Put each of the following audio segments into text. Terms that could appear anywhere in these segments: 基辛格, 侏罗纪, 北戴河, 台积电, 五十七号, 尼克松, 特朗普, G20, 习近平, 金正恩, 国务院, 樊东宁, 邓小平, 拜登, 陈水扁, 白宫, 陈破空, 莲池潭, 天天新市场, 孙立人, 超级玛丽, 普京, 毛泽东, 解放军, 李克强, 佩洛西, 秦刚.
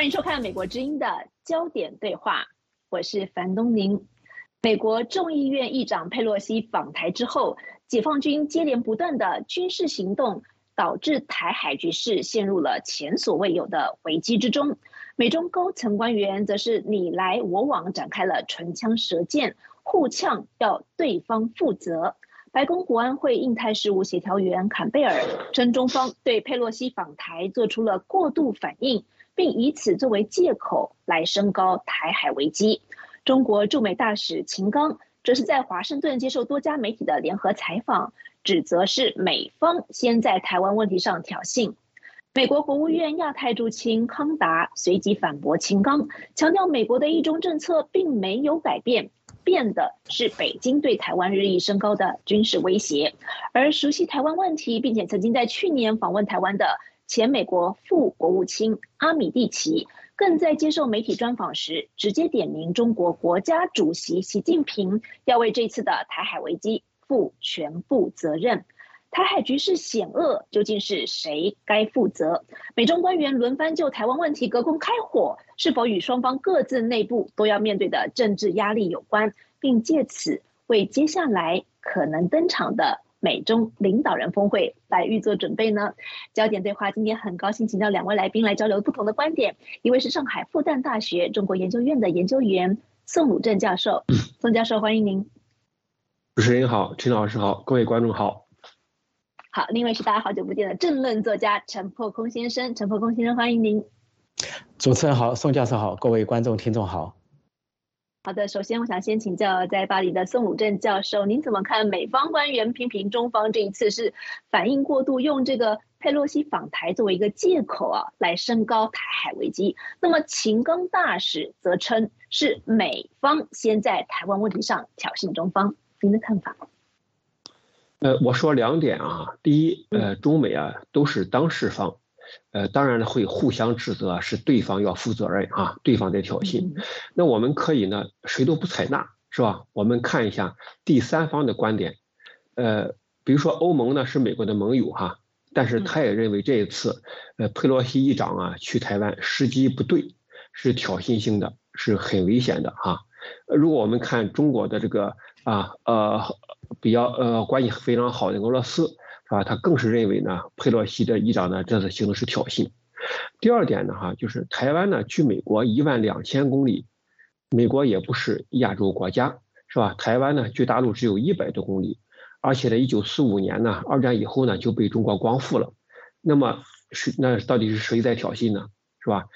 欢迎收看美国之音的焦点对话，我是樊东宁。美国众议院议长佩洛西访台之后，解放军接连不断的军事行动，导致台海局势陷入了前所未有的危机之中。美中高层官员则是你来我往，展开了唇枪舌剑，互呛要对方负责。白宫国安会印太事务协调员坎贝尔称，中方对佩洛西访台做出了过度反应，并以此作为借口来升高台海危机。中国驻美大使秦刚则是在华盛顿接受多家媒体的联合采访，指责是美方先在台湾问题上挑衅。美国国务院亚太驻青康达随即反驳秦刚，强调美国的一中政策并没有改变，变的是北京对台湾日益升高的军事威胁。而熟悉台湾问题，并且曾经在去年访问台湾的前美国副国务卿阿米蒂奇更在接受媒体专访时，直接点名中国国家主席习近平要为这次的台海危机负全部责任。台海局势险恶，究竟是谁该负责？美中官员轮番就台湾问题隔空开火，是否与双方各自内部都要面对的政治压力有关，并借此为接下来可能登场的美中领导人峰会来预做准备呢？焦点对话今天很高兴请到两位来宾来交流不同的观点，一位是上海复旦大学中国研究院的研究员宋汝政教授。宋教授，欢迎您。主持人好，陈老师好，各位观众好。好，另外是大家好久不见的政论作家陈破空先生。陈破空先生，欢迎您。主持人好，宋教授好，各位观众听众好。好的，首先我想先请教在巴黎的宋汝政教授，您怎么看美方官员批评中方这一次是反应过度，用这个佩洛西访台作为一个借口啊，来升高台海危机？那么秦刚大使则称是美方先在台湾问题上挑衅中方，您的看法？我说两点啊，第一，中美啊都是当事方。当然会互相指责，是对方要负责任啊，对方在挑衅。那我们可以呢，谁都不采纳，是吧？我们看一下第三方的观点。比如说欧盟呢是美国的盟友哈，但是他也认为这一次，佩洛西议长啊去台湾时机不对，是挑衅性的，是很危险的哈。如果我们看中国的这个比较关系非常好的俄罗斯。啊，他更是认为呢，佩洛西的议长呢这次行动是挑衅。第二点呢，就是台湾呢距美国12000公里，美国也不是亚洲国家，是吧？台湾呢距大陆只有100多公里，而且在1945年呢，二战以后呢就被中国光复了。那么那到底是谁在挑衅呢？是吧？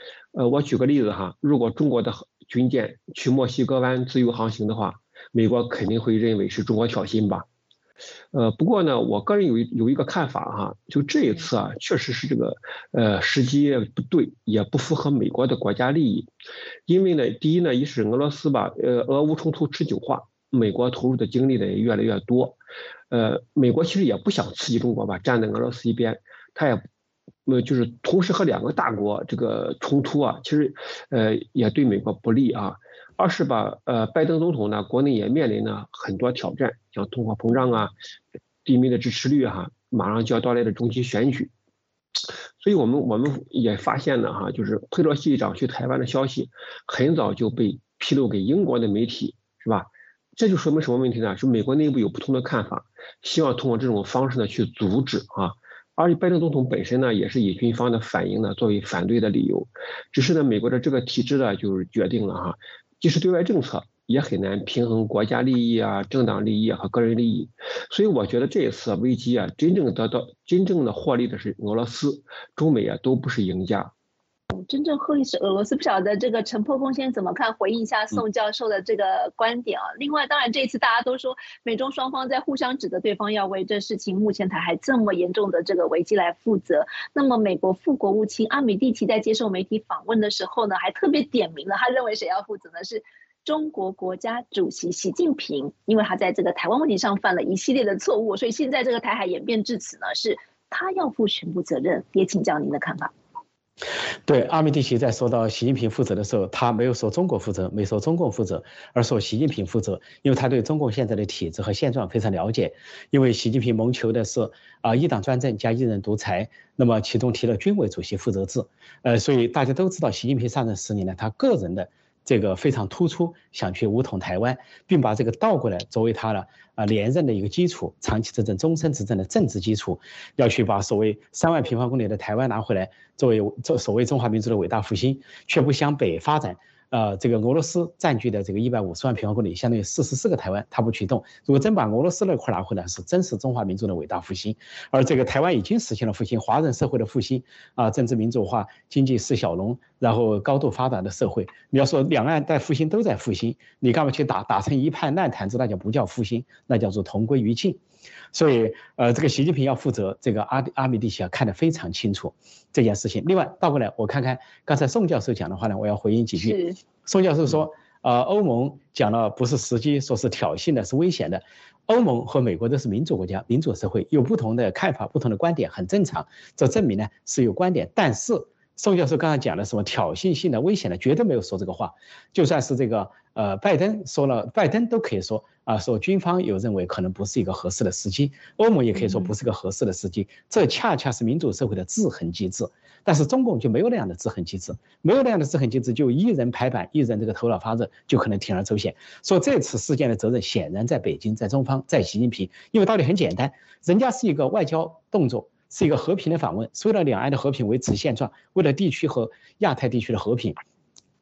我举个例子哈，如果中国的军舰去墨西哥湾自由航行的话，美国肯定会认为是中国挑衅吧。不过呢，我个人有一个看法哈，就这一次啊，确实是这个时机不对，也不符合美国的国家利益。因为呢，第一呢，一是俄罗斯吧，俄乌冲突持久化，美国投入的精力呢也越来越多。美国其实也不想刺激中国吧，站在俄罗斯一边，他也就是同时和两个大国这个冲突啊，其实也对美国不利啊。二是吧，拜登总统呢，国内也面临呢很多挑战，像通货膨胀啊、低迷的支持率哈、马上就要到来的中期选举，所以我们也发现了哈，就是佩洛西议长去台湾的消息很早就被披露给英国的媒体，是吧？这就说明什么问题呢？是美国内部有不同的看法，希望通过这种方式呢去阻止啊。而且拜登总统本身呢，也是以军方的反应呢作为反对的理由，只是呢美国的这个体制呢就是决定了哈。即使对外政策也很难平衡国家利益啊、政党利益啊和个人利益，所以我觉得这一次危机啊，真正的获利的是俄罗斯，中美啊都不是赢家。真正获利是俄罗斯，不晓得这个陈破空先生怎么看？回应一下宋教授的这个观点啊。另外，当然这一次大家都说美中双方在互相指责对方要为这事情目前台海这么严重的这个危机来负责。那么，美国副国务卿阿米蒂奇在接受媒体访问的时候呢，还特别点名了，他认为谁要负责呢？是中国国家主席习近平，因为他在这个台湾问题上犯了一系列的错误，所以现在这个台海演变至此呢，是他要负全部责任。也请教您的看法。对，阿米蒂奇在说到习近平负责的时候，他没有说中国负责，没说中共负责，而说习近平负责，因为他对中共现在的体制和现状非常了解。因为习近平谋求的是一党专政加一人独裁，那么其中提了军委主席负责制，所以大家都知道，习近平上任10年来，他个人的这个非常突出，想去武统台湾，并把这个倒过来作为他了连任的一个基础，长期执政、终身执政的政治基础，要去把所谓3万平方公里的台湾拿回来，作为所谓中华民族的伟大复兴，却不向北发展。这个俄罗斯占据的这个150万平方公里，相当于44个台湾，他不去动。如果真把俄罗斯那块拿回来，是真是中华民族的伟大复兴。而这个台湾已经实现了复兴，华人社会的复兴啊，政治民主化，经济四小龙，然后高度发达的社会。你要说两岸在复兴都在复兴，你干嘛去打成一派烂摊子？那就不叫复兴，那叫做同归于尽。所以，这个习近平要负责，这个阿米蒂奇看得非常清楚这件事情。另外，倒过来我看看刚才宋教授讲的话呢，我要回应几句。宋教授说，欧盟讲了不是时机，说是挑衅的，是危险的。欧盟和美国都是民主国家、民主社会，有不同的看法、不同的观点，很正常。这证明呢是有观点，但是宋教授刚才讲的什么挑衅性的、危险的，绝对没有说这个话。就算是这个拜登说了，拜登都可以说说军方有认为可能不是一个合适的时机，欧盟也可以说不是个合适的时机，这恰恰是民主社会的制衡机制。但是中共就没有那样的制衡机制，没有那样的制衡机制，就一人拍板，一人这个头脑发热，就可能铤而走险。所以这次事件的责任显然在北京，在中方，在习近平，因为道理很简单，人家是一个外交动作。是一个和平的访问，是为了两岸的和平维持现状，为了地区和亚太地区的和平，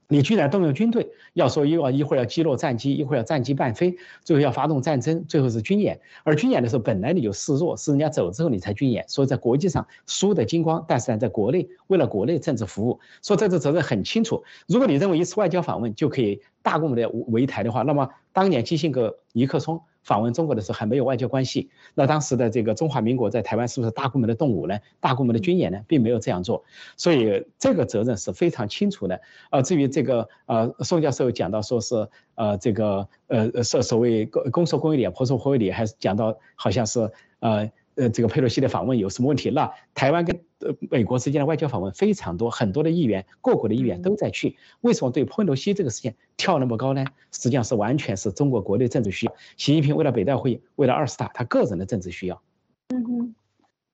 你居然动用军队，要说一会儿要击落战机，一会儿要战机半飞，最后要发动战争，最后是军演。而军演的时候，本来你就示弱，是人家走之后你才军演，所以在国际上输得精光，但是在国内为了国内政治服务，所以这责任很清楚。如果你认为一次外交访问就可以大规模的围台的话，那么当年基辛格、尼克松访问中国的时候还没有外交关系，那当时的这个中华民国在台湾是不是大规模的动武呢？大规模的军演呢？并没有这样做，所以这个责任是非常清楚的。至于这个宋教授讲到说是这个所谓公说公有理，婆说婆有理，还是讲到好像是这个佩洛西的访问有什么问题？那台湾跟美国之间的外交访问非常多，很多的议员，各国的议员都在去。为什么对佩洛西这个事件跳那么高呢？实际上是完全是中国国内政治需要。习近平为了北戴会议，为了20大，他个人的政治需要。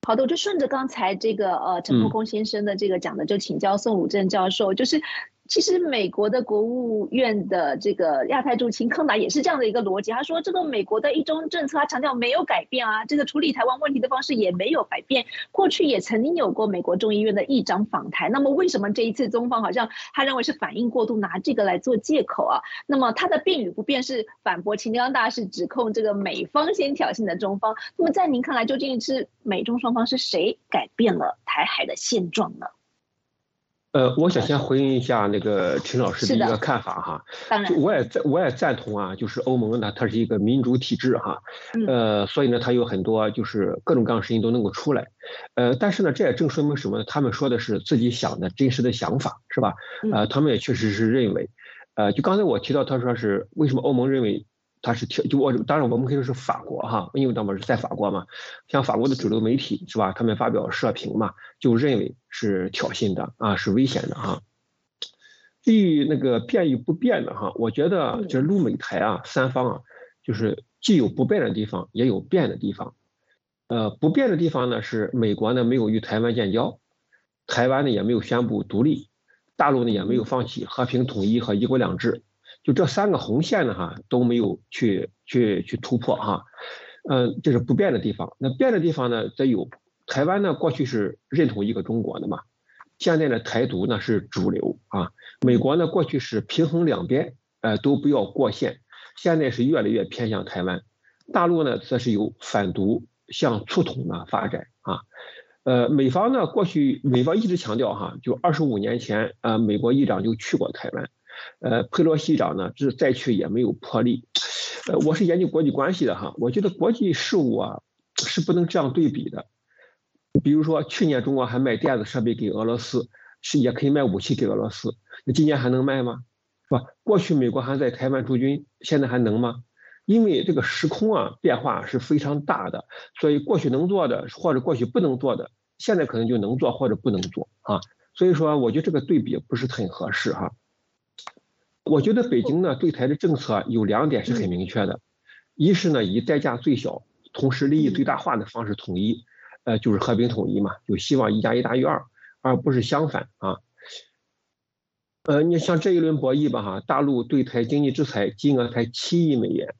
好的，我就顺着刚才这个陈破空先生的这个讲的，就请教宋儒正教授，就是。其实美国的国务院的这个亚太驻青康乃也是这样的一个逻辑，他说这个美国的一中政策，他强调没有改变啊，这个处理台湾问题的方式也没有改变，过去也曾经有过美国众议院的议长访台，那么为什么这一次中方好像他认为是反应过度，拿这个来做借口啊？那么他的辩与不辩是反驳秦刚大使指控这个美方先挑衅的中方，那么在您看来，究竟是美中双方是谁改变了台海的现状呢？我想先回应一下那个陈老师的一个看法哈，当然我也赞同啊，就是欧盟呢它是一个民主体制哈，所以呢它有很多就是各种各样的事情都能够出来，但是呢这也正说明什么呢？他们说的是自己想的真实的想法是吧？他们也确实是认为，就刚才我提到他说是为什么欧盟认为。他是当然我们可以说是法国哈，因为他们是在法国嘛，像法国的主流媒体是吧，他们发表社评嘛，就认为是挑衅的啊，是危险的哈。至于那个辩与不辩的哈，我觉得就是陆美台啊三方啊，就是既有不辩的地方，也有辩的地方。不辩的地方呢是美国呢没有与台湾建交，台湾呢也没有宣布独立，大陆呢也没有放弃和平统一和一国两制。就这三个红线呢哈都没有去突破哈，这是不变的地方。那变的地方呢，则有台湾呢过去是认同一个中国的嘛，现在的台独呢是主流啊。美国呢过去是平衡两边，都不要过线，现在是越来越偏向台湾。大陆呢则是由反独向促统呢发展啊。美方呢过去美方一直强调哈，就25年前美国议长就去过台湾。佩洛西长呢，这再去也没有魄力。我是研究国际关系的哈，我觉得国际事务啊是不能这样对比的。比如说去年中国还卖电子设备给俄罗斯，是也可以卖武器给俄罗斯，那今年还能卖吗？是吧？过去美国还在台湾驻军，现在还能吗？因为这个时空啊变化是非常大的，所以过去能做的或者过去不能做的，现在可能就能做或者不能做啊。所以说我觉得这个对比不是很合适哈。我觉得北京呢对台的政策有两点是很明确的，一是呢以代价最小同时利益最大化的方式统一，就是和平统一嘛，就希望1+1大于2，而不是相反啊。你像这一轮博弈吧哈，大陆对台经济制裁金额才7亿美元，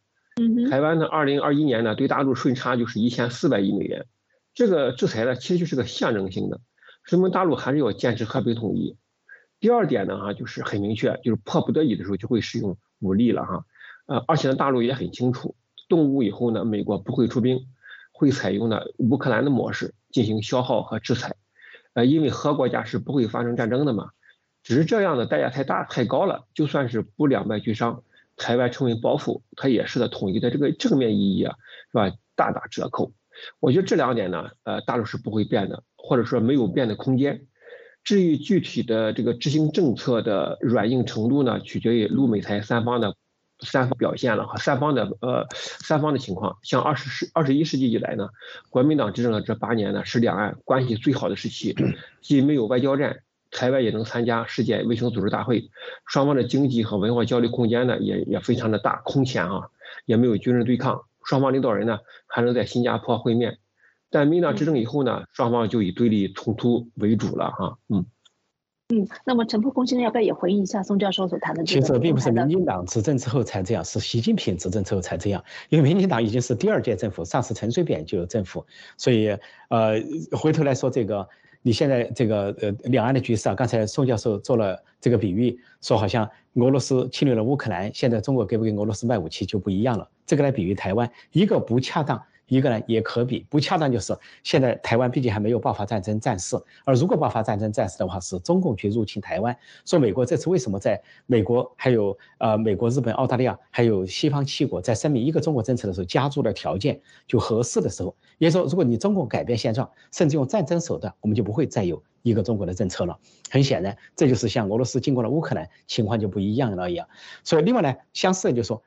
台湾呢2021年呢对大陆顺差就是1400亿美元，这个制裁呢其实就是个象征性的，说明大陆还是要坚持和平统一。第二点呢哈，就是很明确，就是迫不得已的时候就会使用武力了哈，而且呢大陆也很清楚，动武以后呢美国不会出兵，会采用呢乌克兰的模式进行消耗和制裁，因为核国家是不会发生战争的嘛。只是这样的代价太高了，就算是不两败俱伤，台湾成为包袱，它也是的统一的这个正面意义啊，是吧？大打折扣。我觉得这两点呢，大陆是不会变的，或者说没有变的空间。至于具体的这个执行政策的软硬程度呢，取决于陆美台三方表现了和三方的情况。像21世纪以来呢，国民党执政的这8年呢，是两岸关系最好的时期，既没有外交战，台湾也能参加世界卫生组织大会，双方的经济和文化交流空间呢也非常的大，空前啊，也没有军事对抗，双方领导人呢还能在新加坡会面。但民进党执政以后呢，双方就以对立冲突为主了哈。那么陈破空先生要不要也回应一下宋教授所谈的这个？其实并不是民进党执政之后才这样，是习近平执政之后才这样。因为民进党已经是第2届政府，上次陈水扁就有政府，所以回头来说这个。你现在这个两岸的局势啊，刚才宋教授做了这个比喻，说好像俄罗斯侵略了乌克兰，现在中国给不给俄罗斯卖武器就不一样了。这个来比喻台湾，一个不恰当，一个呢也可比。不恰当就是现在台湾毕竟还没有爆发战争战事，而如果爆发战争战事的话，是中共去入侵台湾。说美国这次为什么在美国还有美国、日本、澳大利亚还有西方七国在声明一个中国政策的时候加入了条件，就合适的时候。也就是说，如果你中共改变现状，甚至用战争手段，我们就不会再有一个中国的政策了。很显然，这就是像俄罗斯经过了乌克兰，情况就不一样了一样。所以，另外呢，相似的就是说，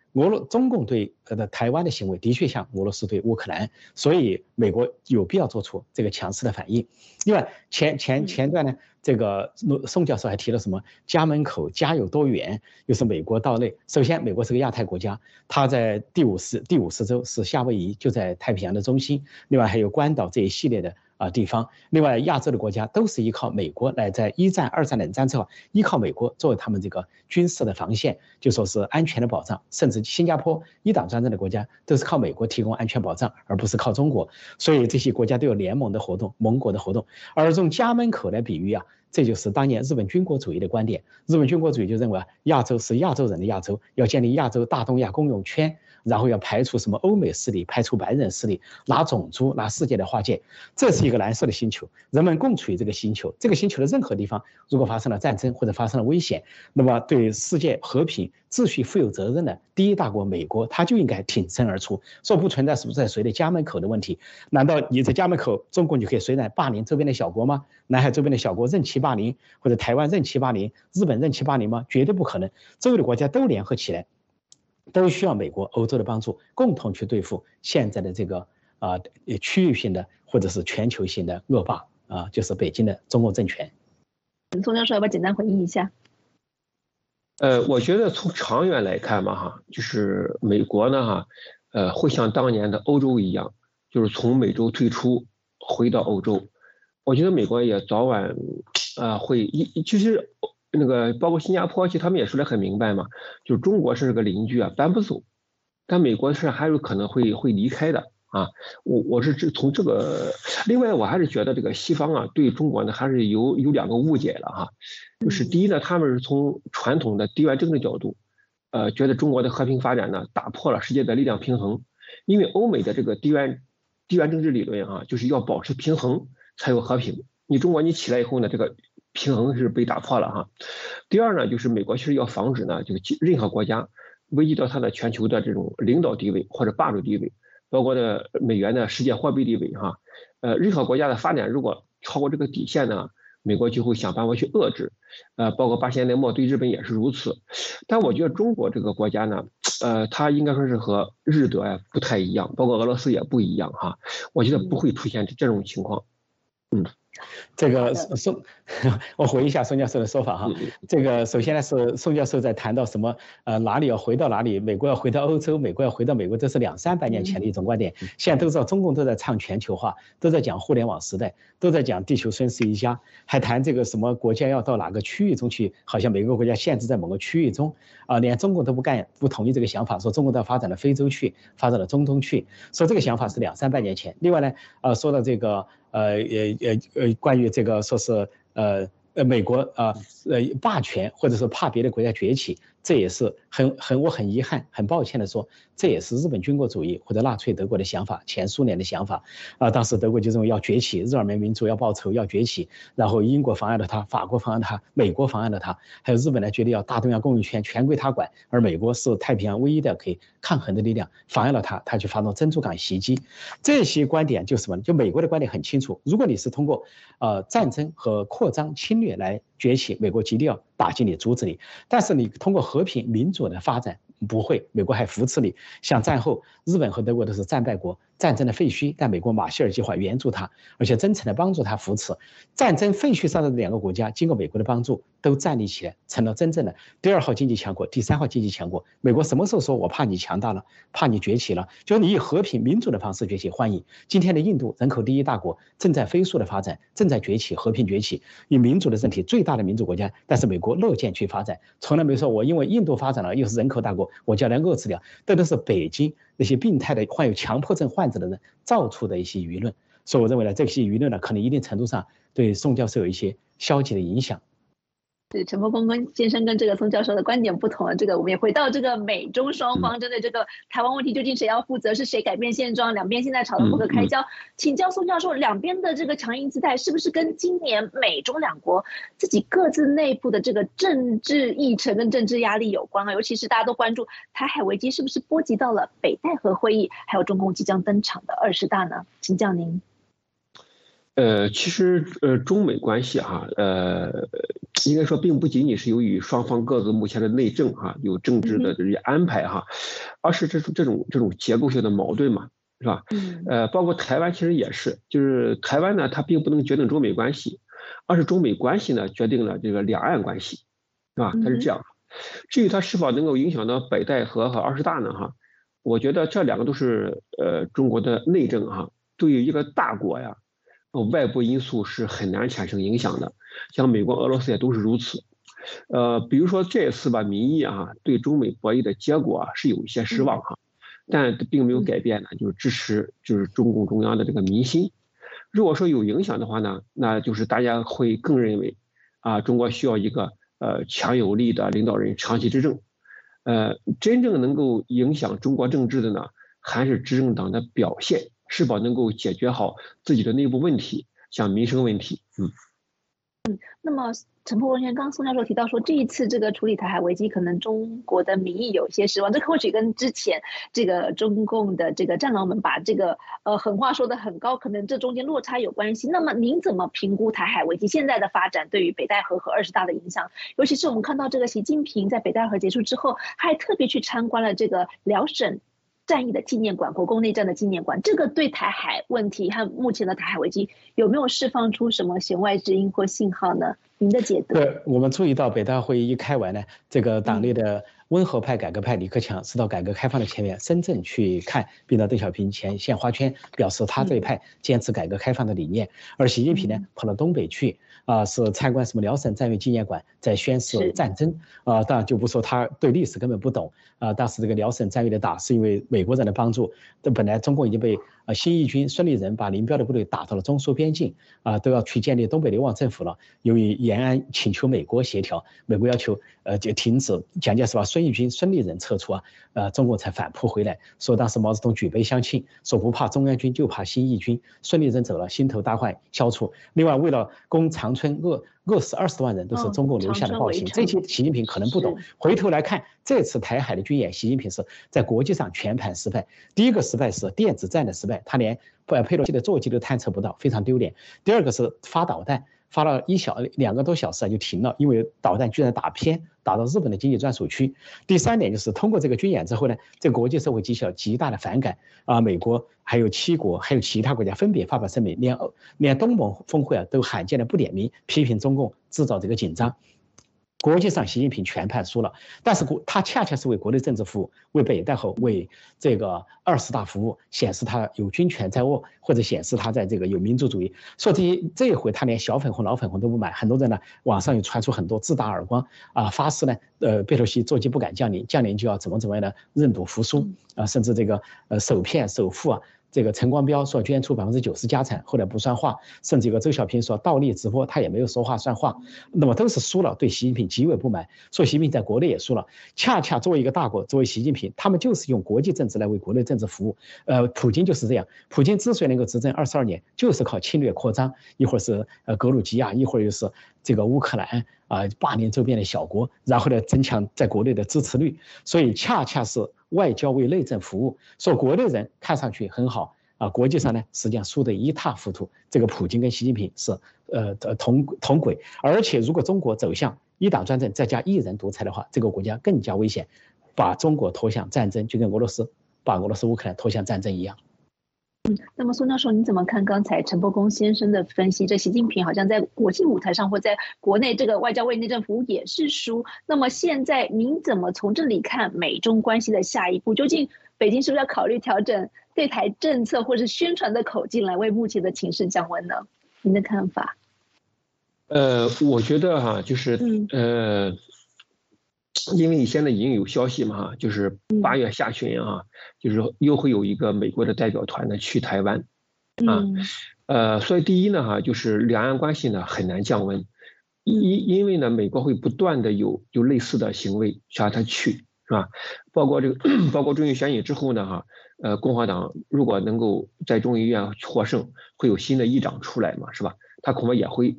中共对台湾的行为的确像俄罗斯对乌克兰，所以美国有必要做出这个强势的反应。另外，前段呢，这个宋教授还提了什么家门口家有多远，又是美国道内。首先，美国是个亚太国家，它在第50州是夏威夷，就在太平洋的中心。另外还有关岛这一系列的地方，另外亚洲的国家都是依靠美国来，在1战、2战、冷战之后，依靠美国作为他们这个军事的防线，就说是安全的保障。甚至新加坡一党专政的国家都是靠美国提供安全保障，而不是靠中国。所以这些国家都有联盟的活动、盟国的活动。而用家门口来比喻啊，这就是当年日本军国主义的观点。日本军国主义就认为啊，亚洲是亚洲人的亚洲，要建立亚洲大东亚公用圈。然后要排除什么欧美势力，排除白人势力，拿种族、拿世界的划界，这是一个蓝色的星球，人们共处于这个星球。这个星球的任何地方，如果发生了战争或者发生了危险，那么对世界和平秩序负有责任的第一大国美国，它就应该挺身而出，说不存在是不是在谁的家门口的问题。难道你在家门口，中共就可以随便霸凌周边的小国吗？南海周边的小国任其霸凌，或者台湾任其霸凌，日本任其霸凌吗？绝对不可能。周围的国家都联合起来。都需要美国、欧洲的帮助，共同去对付现在的这个区域性的或者是全球性的恶霸啊，就是北京的中共政权。宋教授，要不要简单回应一下？我觉得从长远来看嘛哈，就是美国呢哈，会像当年的欧洲一样，就是从美洲退出回到欧洲。我觉得美国也早晚会其实。那个包括新加坡，其实他们也说得很明白嘛，就是中国是个邻居啊，搬不走，但美国是还有可能会离开的啊。我是从这个，另外我还是觉得这个西方啊对中国呢还是有2个误解了哈，就是第一呢，他们是从传统的地缘政治角度，觉得中国的和平发展呢打破了世界的力量平衡，因为欧美的这个地缘政治理论啊，就是要保持平衡才有和平，你中国你起来以后呢，这个。平衡是被打破了哈。第二呢，就是美国其实要防止呢，就任何国家危及到它的全球的这种领导地位或者霸主地位，包括的美元的世界货币地位哈。任何国家的发展如果超过这个底线呢，美国就会想办法去遏制。包括80年代末对日本也是如此。但我觉得中国这个国家呢，它应该说是和日德呀不太一样，包括俄罗斯也不一样哈。我觉得不会出现这种情况。这个我回忆一下宋教授的说法哈。这个首先呢是宋教授在谈到什么哪里要回到哪里，美国要回到欧洲，美国要回到美国，这是200-300年前的一种观点。现在都知道中共都在唱全球化，都在讲互联网时代，都在讲地球村是一家，还谈这个什么国家要到哪个区域中去，好像每个国家限制在某个区域中啊，连中国都不同意这个想法，说中国都发展了非洲去，发展了中东去，说这个想法是200-300年前。另外呢说到这个关于这个说是美国霸权，或者是怕别的国家崛起，这也是我很遗憾很抱歉的说，这也是日本军国主义或者纳粹德国的想法，前苏联的想法啊。当时德国就认为要崛起，日耳曼民族要报仇要崛起，然后英国妨碍了他，法国妨碍了他，美国妨碍了他，还有日本呢决定要大东亚共荣圈全归他管，而美国是太平洋唯一的可以抗衡的力量，妨碍了他，他去发动珍珠港袭击。这些观点就是什么？就美国的观点很清楚，如果你是通过战争和扩张侵略来崛起，美国极力要打击你、阻止你，但是你通过和平民主的发展不会，美国还扶持你。像战后，日本和德国都是战败国、战争的废墟，但美国马歇尔计划援助他，而且真诚的帮助他扶持。战争废墟上的两个国家，经过美国的帮助，都站立起来，成了真正的第2号经济强国、第3号经济强国。美国什么时候说我怕你强大了，怕你崛起了？就是你以和平民主的方式崛起，欢迎。今天的印度人口第1大国，正在飞速的发展，正在崛起，和平崛起，以民主的政体最大的民主国家，但是美国乐见去发展，从来没说我因为印度发展了又是人口大国，我就要来遏制掉。这都是北京那些病态的患有强迫症患者的人造出的一些舆论。所以我认为呢，这些舆论呢，可能一定程度上对宋教授有一些消极的影响。对，陈伯光先生跟这个宋教授的观点不同，这个我们也回到这个美中双方针对这个台湾问题究竟谁要负责，是谁改变现状，两边现在吵得不可开交。请教宋教授，两边的这个强硬姿态是不是跟今年美中两国自己各自内部的这个政治议程跟政治压力有关啊？尤其是大家都关注台海危机是不是波及到了北戴河会议，还有中共即将登场的20大呢？请教您。其实中美关系应该说并不仅仅是由于双方各自目前的内政有政治的这些安排而是这种结构性的矛盾嘛，是吧？包括台湾其实也是，就是台湾呢，它并不能决定中美关系，而是中美关系呢决定了这个两岸关系，是吧？它是这样。至于它是否能够影响到北戴河和20大呢？我觉得这两个都是中国的内政对于一个大国呀。外部因素是很难产生影响的，像美国、俄罗斯也都是如此。比如说这一次吧，民意对中美博弈的结果是有一些失望但并没有改变呢，就是支持就是中共中央的这个民心。如果说有影响的话呢，那就是大家会更认为中国需要一个强有力的领导人长期执政。真正能够影响中国政治的呢，还是执政党的表现。是否能够解决好自己的内部问题，像民生问题？那么陈伯光先生，刚宋教授提到说，这一次这个处理台海危机，可能中国的民意有些失望。这或许跟之前这个中共的这个战狼们把这个狠话说得很高，可能这中间落差有关系。那么您怎么评估台海危机现在的发展对于北戴河和20大的影响？尤其是我们看到这个习近平在北戴河结束之后，还特别去参观了这个辽沈战役的纪念馆，国共内战的纪念馆，这个对台海问题和目前的台海危机有没有释放出什么弦外之音或信号呢？您的解读？对，我们注意到北大会议一开完呢，这个党内的温和派、改革派李克强是到改革开放的前沿深圳去看，并到邓小平前献花圈，表示他这一派坚持改革开放的理念。而习近平呢，跑到东北去是参观什么辽沈战役纪念馆，在宣示战争当然就不说他对历史根本不懂当时这个辽沈战役的打是因为美国人的帮助，本来中共已经被新一军孙立人把林彪的部队打到了中苏边境都要去建立东北流亡政府了。由于延安请求美国协调，美国要求就停止，蒋介石把孙立军、孙立人撤出中共才反扑回来。说当时毛泽东举杯相庆，说不怕中央军就怕新一军。孙立人走了，心头大患消除。另外，为了攻长春饿死20万人，都是中共留下的暴行。这些习近平可能不懂。回头来看这次台海的军演，习近平是在国际上全盘失败。第一个失败是电子战的失败，他连佩洛西的座机都探测不到，非常丢脸。第二个是发导弹，发了1-2个多小时就停了，因为导弹居然打偏打到日本的经济专属区。第三点就是通过这个军演之后呢，这个国际社会激起了极大的反感啊！美国还有七国还有其他国家分别发表声明，连东盟峰会啊都罕见的不点名批评中共制造这个紧张。国际上，习近平全盘输了，但是他恰恰是为国内政治服务，为北戴河，为这个20大服务，显示他有军权在握，或者显示他在这个有民族主义。说这一回他连小粉红、老粉红都不买，很多人呢网上又传出很多自打耳光啊，发誓呢，贝洛西坐骑不敢降临，降临就要怎么样呢？认赌服输啊，甚至这个首骗首富啊。这个陈光标说捐出90%家产，后来不算话，甚至有个周小平说倒立直播，他也没有说话算话，那么都是输了，对习近平极为不满，说习近平在国内也输了。恰恰作为一个大国，作为习近平，他们就是用国际政治来为国内政治服务。普京就是这样，普京之所以能够执政22年，就是靠侵略扩张，一会儿是格鲁吉亚，一会儿又是这个乌克兰啊，霸凌周边的小国，然后呢增强在国内的支持率，所以恰恰是。外交为内政服务，说国内人看上去很好啊，国际上呢实际上输得一塌糊涂。这个普京跟习近平是同轨，而且如果中国走向一党专政再加一人独裁的话，这个国家更加危险，把中国拖向战争，就跟俄罗斯把俄罗斯乌克兰拖向战争一样。那么苏教授，你怎么看刚才陈伯公先生的分析？这习近平好像在国际舞台上或在国内这个外交为内政服务也是输。那么现在您怎么从这里看美中关系的下一步？究竟北京是不是要考虑调整对台政策或是宣传的口径来为目前的情势降温呢？您的看法？我觉得哈，就是因为现在已经有消息嘛，就是8月下旬啊，就是又会有一个美国的代表团呢去台湾，啊，所以第一呢哈，就是两岸关系呢很难降温，因为呢美国会不断的有类似的行为叫他去是吧？包括众议选举之后呢哈，共和党如果能够在众议院获胜，会有新的议长出来嘛是吧？他恐怕也会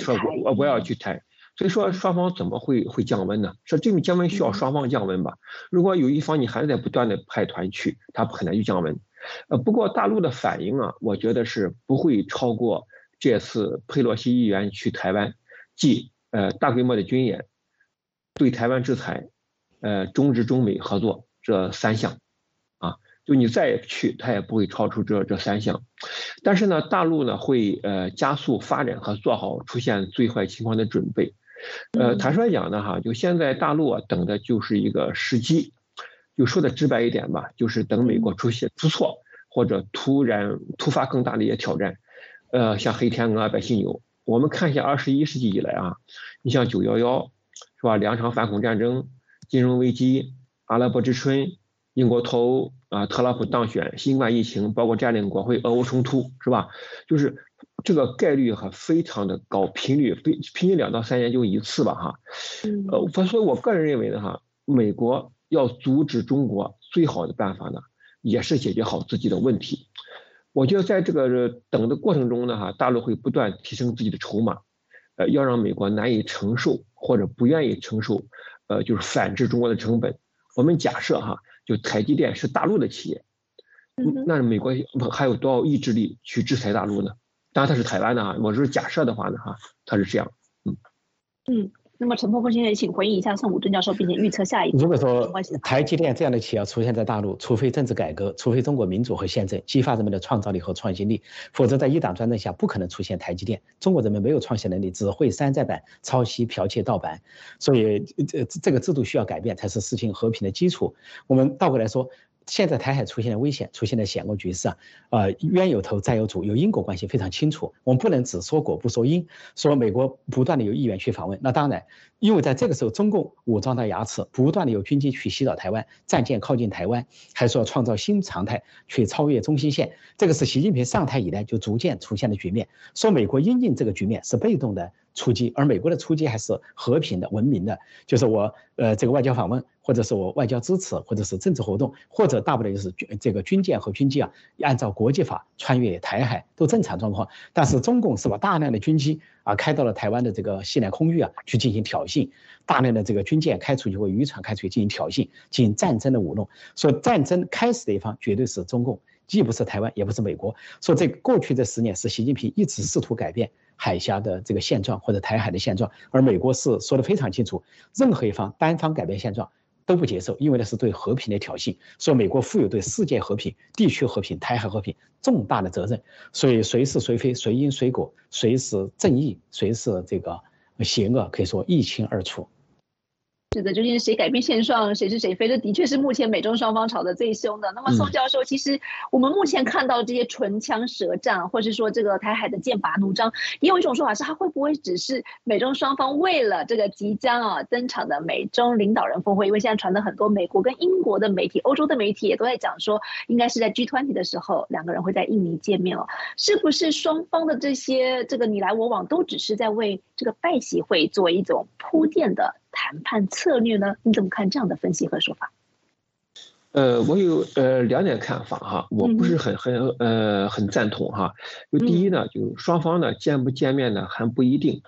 说我要去台。所以说双方怎么会降温呢？说这种降温需要双方降温吧。如果有一方你还在不断的派团去，他很难去降温。不过大陆的反应啊，我觉得是不会超过这次佩洛西议员去台湾，即大规模的军演、对台湾制裁、中日中美合作这三项，啊，就你再去他也不会超出这三项。但是呢，大陆呢会加速发展和做好出现最坏情况的准备。坦率讲呢，哈，就现在大陆啊等的就是一个时机，就说的直白一点吧，就是等美国出错或者突发更大的一些挑战，像黑天鹅、白犀牛。我们看一下21世纪以来啊，你像911是吧，2场反恐战争、金融危机、阿拉伯之春、英国脱欧啊，特朗普当选、新冠疫情，包括占领国会、俄乌冲突，是吧？就是这个概率还非常的高，平均2到3年就一次吧，哈。所以我个人认为呢，哈，美国要阻止中国最好的办法呢，也是解决好自己的问题。我觉得在这个等的过程中呢，哈，大陆会不断提升自己的筹码，要让美国难以承受或者不愿意承受，就是反制中国的成本。我们假设哈，就台积电是大陆的企业，那美国还有多少意志力去制裁大陆呢？当然它是台湾的啊，我是假设的话呢哈，它是这样。那么陈伯公先生，请回应一下宋武正教授，并且预测下一步。如果说台积电这样的企业出现在大陆，除非政治改革，除非中国民主和宪政激发人们的创造力和创新力，否则在一党专政下不可能出现台积电。中国人民没有创新能力，只会山寨版、抄袭、剽窃、盗版，所以这个制度需要改变，才是事情和平的基础。我们倒过来说。现在台海出现了危险，出现了险恶局势啊！冤有头，债有主，有因果关系非常清楚。我们不能只说果不说因，说美国不断的有议员去访问，那当然，因为在这个时候，中共武装到牙齿，不断的有军机去袭扰台湾，战舰靠近台湾，还说要创造新常态，去超越中心线。这个是习近平上台以来就逐渐出现的局面。说美国因应这个局面是被动的出击，而美国的出击还是和平的、文明的，就是我这个外交访问。或者是我外交支持，或者是政治活动，或者大不了就是这个军舰和军机啊，按照国际法穿越台海都正常状况。但是中共是把大量的军机啊开到了台湾的这个西南空域啊去进行挑衅，大量的这个军舰开出去或渔船开出去进行挑衅，进行战争的舞弄。所以战争开始的一方绝对是中共。既不是台湾，也不是美国。说这过去这10年是习近平一直试图改变海峡的这个现状或者台海的现状，而美国是说得非常清楚，任何一方单方改变现状都不接受，因为那是对和平的挑衅。说美国负有对世界和平、地区和平、台海和平重大的责任，所以谁是谁非、谁因谁果、谁是正义、谁是这个邪恶，可以说一清二楚。是的，究竟谁改变现状，谁是谁非，这的确是目前美中双方吵得最凶的。那么宋教授，其实我们目前看到这些唇枪舌战，或是说这个台海的剑拔弩张，也有一种说法是，它会不会只是美中双方为了这个即将登场的美中领导人峰会？因为现在传的很多美国跟英国的媒体、欧洲的媒体也都在讲说，应该是在 G20 的时候，两个人会在印尼见面。是不是双方的这些这个你来我往，都只是在为这个拜习会做一种铺垫的谈判策略呢？你怎么看这样的分析和说法？我有2点看法哈，我不是很赞同哈。就第一呢，就双方呢见不见面呢还不一定，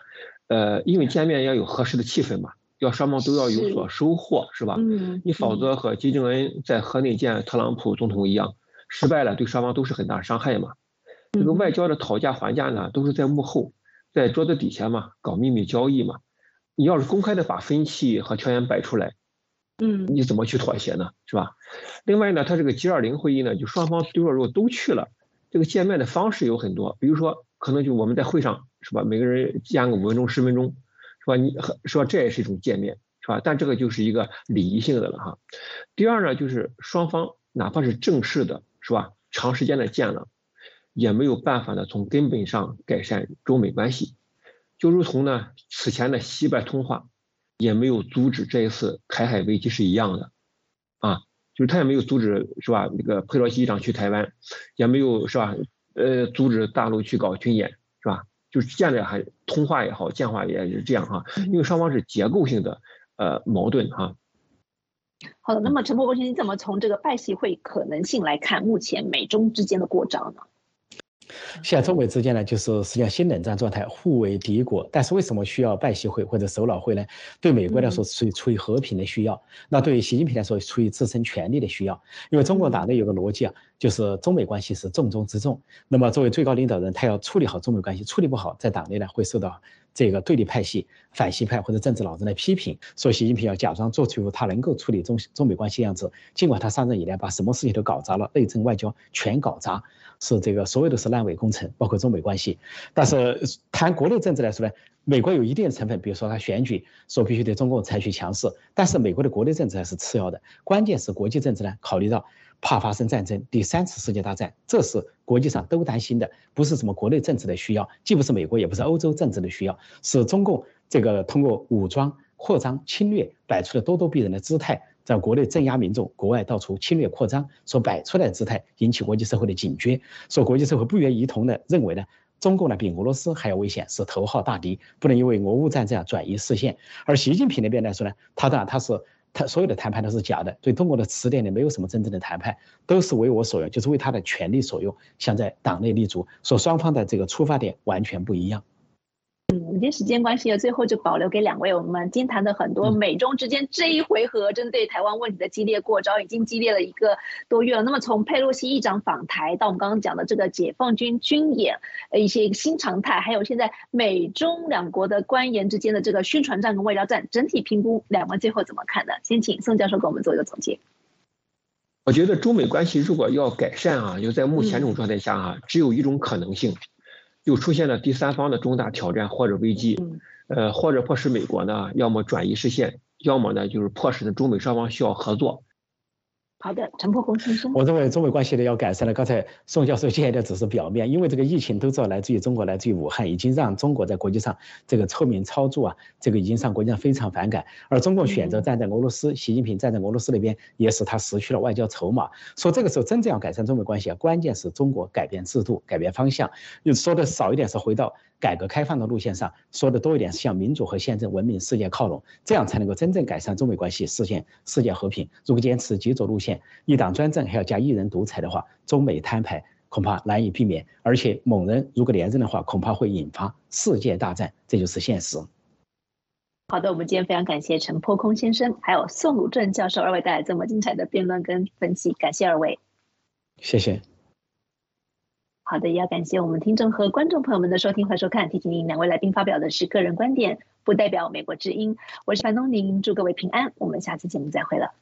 因为见面要有合适的气氛嘛，要双方都要有所收获，是吧？你否则和金正恩在河内见特朗普总统一样，失败了对双方都是很大伤害嘛。这个外交的讨价还价呢，都是在幕后，在桌子底下嘛，搞秘密交易嘛。你要是公开的把分歧和条件摆出来，你怎么去妥协呢？是吧？另外呢，他这个 G20 会议呢，就双方如果都去了，这个见面的方式有很多，比如说可能就我们在会上，是吧？每个人见个5分钟、10分钟，是吧？你说这也是一种见面，是吧？但这个就是一个礼仪性的了哈。第二呢，就是双方哪怕是正式的，是吧？长时间的见了，也没有办法呢从根本上改善中美关系。就如同呢，此前的西北通话也没有阻止这一次台海危机是一样的，啊，就是他也没有阻止，是吧？那个佩洛西议长去台湾，也没有，是吧？阻止大陆去搞军演，是吧？就是见着还通话也好，见话也是这样哈，因为双方是结构性的矛盾哈。好的，那么陈伯伯先生，你怎么从这个拜习会可能性来看，目前美中之间的过招呢？现在中美之间呢，就是实际上新冷战状态，互为敌国。但是为什么需要拜习会或者首脑会呢？对美国来说是出于和平的需要，那对于习近平来说出于自身权力的需要。因为中国党内有个逻辑啊，就是中美关系是重中之重。那么作为最高领导人，他要处理好中美关系，处理不好，在党内呢会受到这个对立派系、反习派或者政治老人的批评，所以习近平要假装做出他能够处理中美关系的样子。尽管他上任以来把什么事情都搞砸了，内政外交全搞砸，是这个所有都是烂尾工程，包括中美关系。但是谈国内政治来说呢，美国有一定的成分，比如说他选举说必须对中共采取强势，但是美国的国内政治还是次要的，关键是国际政治呢，考虑到怕发生战争，第3次世界大战，这是国际上都担心的，不是什么国内政治的需要，既不是美国也不是欧洲政治的需要，是中共这个通过武装扩张侵略摆出了咄咄逼人的姿态，在国内镇压民众，国外到处侵略扩张所摆出来的姿态，引起国际社会的警觉。所以国际社会不约而同的认为呢，中共呢比俄罗斯还要危险，是头号大敌，不能因为俄乌战争转移视线。而习近平那边来说呢，他是他所有的谈判都是假的，对中国的词典里没有什么真正的谈判，都是为我所用，就是为他的权力所用，想在党内立足。所以双方的这个出发点完全不一样。今天时间关系，最后就保留给两位。我们今天谈的很多美中之间这一回合针对台湾问题的激烈过招，已经激烈了1个多月了。那么从佩洛西议长访台到我们刚刚讲的这个解放军军演，一些新常态，还有现在美中两国的官员之间的这个宣传战跟外交战，整体评估两位最后怎么看呢？先请宋教授给我们做一个总结。我觉得中美关系如果要改善啊，就在目前这种状态下啊，只有一种可能性。又出现了第三方的重大挑战或者危机，或者迫使美国呢，要么转移视线，要么呢就是迫使中美双方需要合作。好的，陈伯伯先生，我认为中美关系的要改善了。刚才宋教授建议的只是表面，因为这个疫情都知道来自于中国，来自于武汉，已经让中国在国际上这个臭名昭著啊，这个已经让国际上非常反感。而中共选择站在俄罗斯，习近平站在俄罗斯那边，也使他失去了外交筹码。说这个时候真正要改善中美关系啊，关键是中国改变制度，改变方向。又说的少一点是回到改革开放的路线上，说的多一点是向民主和宪政文明世界靠拢，这样才能够真正改善中美关系，实现世界和平。如果坚持极左路线，一党专政还要加一人独裁的话，中美摊牌恐怕难以避免，而且某人如果连任的话，恐怕会引发世界大战，这就是现实。好的，我们今天非常感谢陈破空先生还有宋鲁正教授2位带来这么精彩的辩论跟分析，感谢2位。谢谢。好的，也要感谢我们听众和观众朋友们的收听和收看。提醒您，两位来宾发表的是个人观点，不代表美国之音。我是樊东宁，祝各位平安。我们下次节目再会了。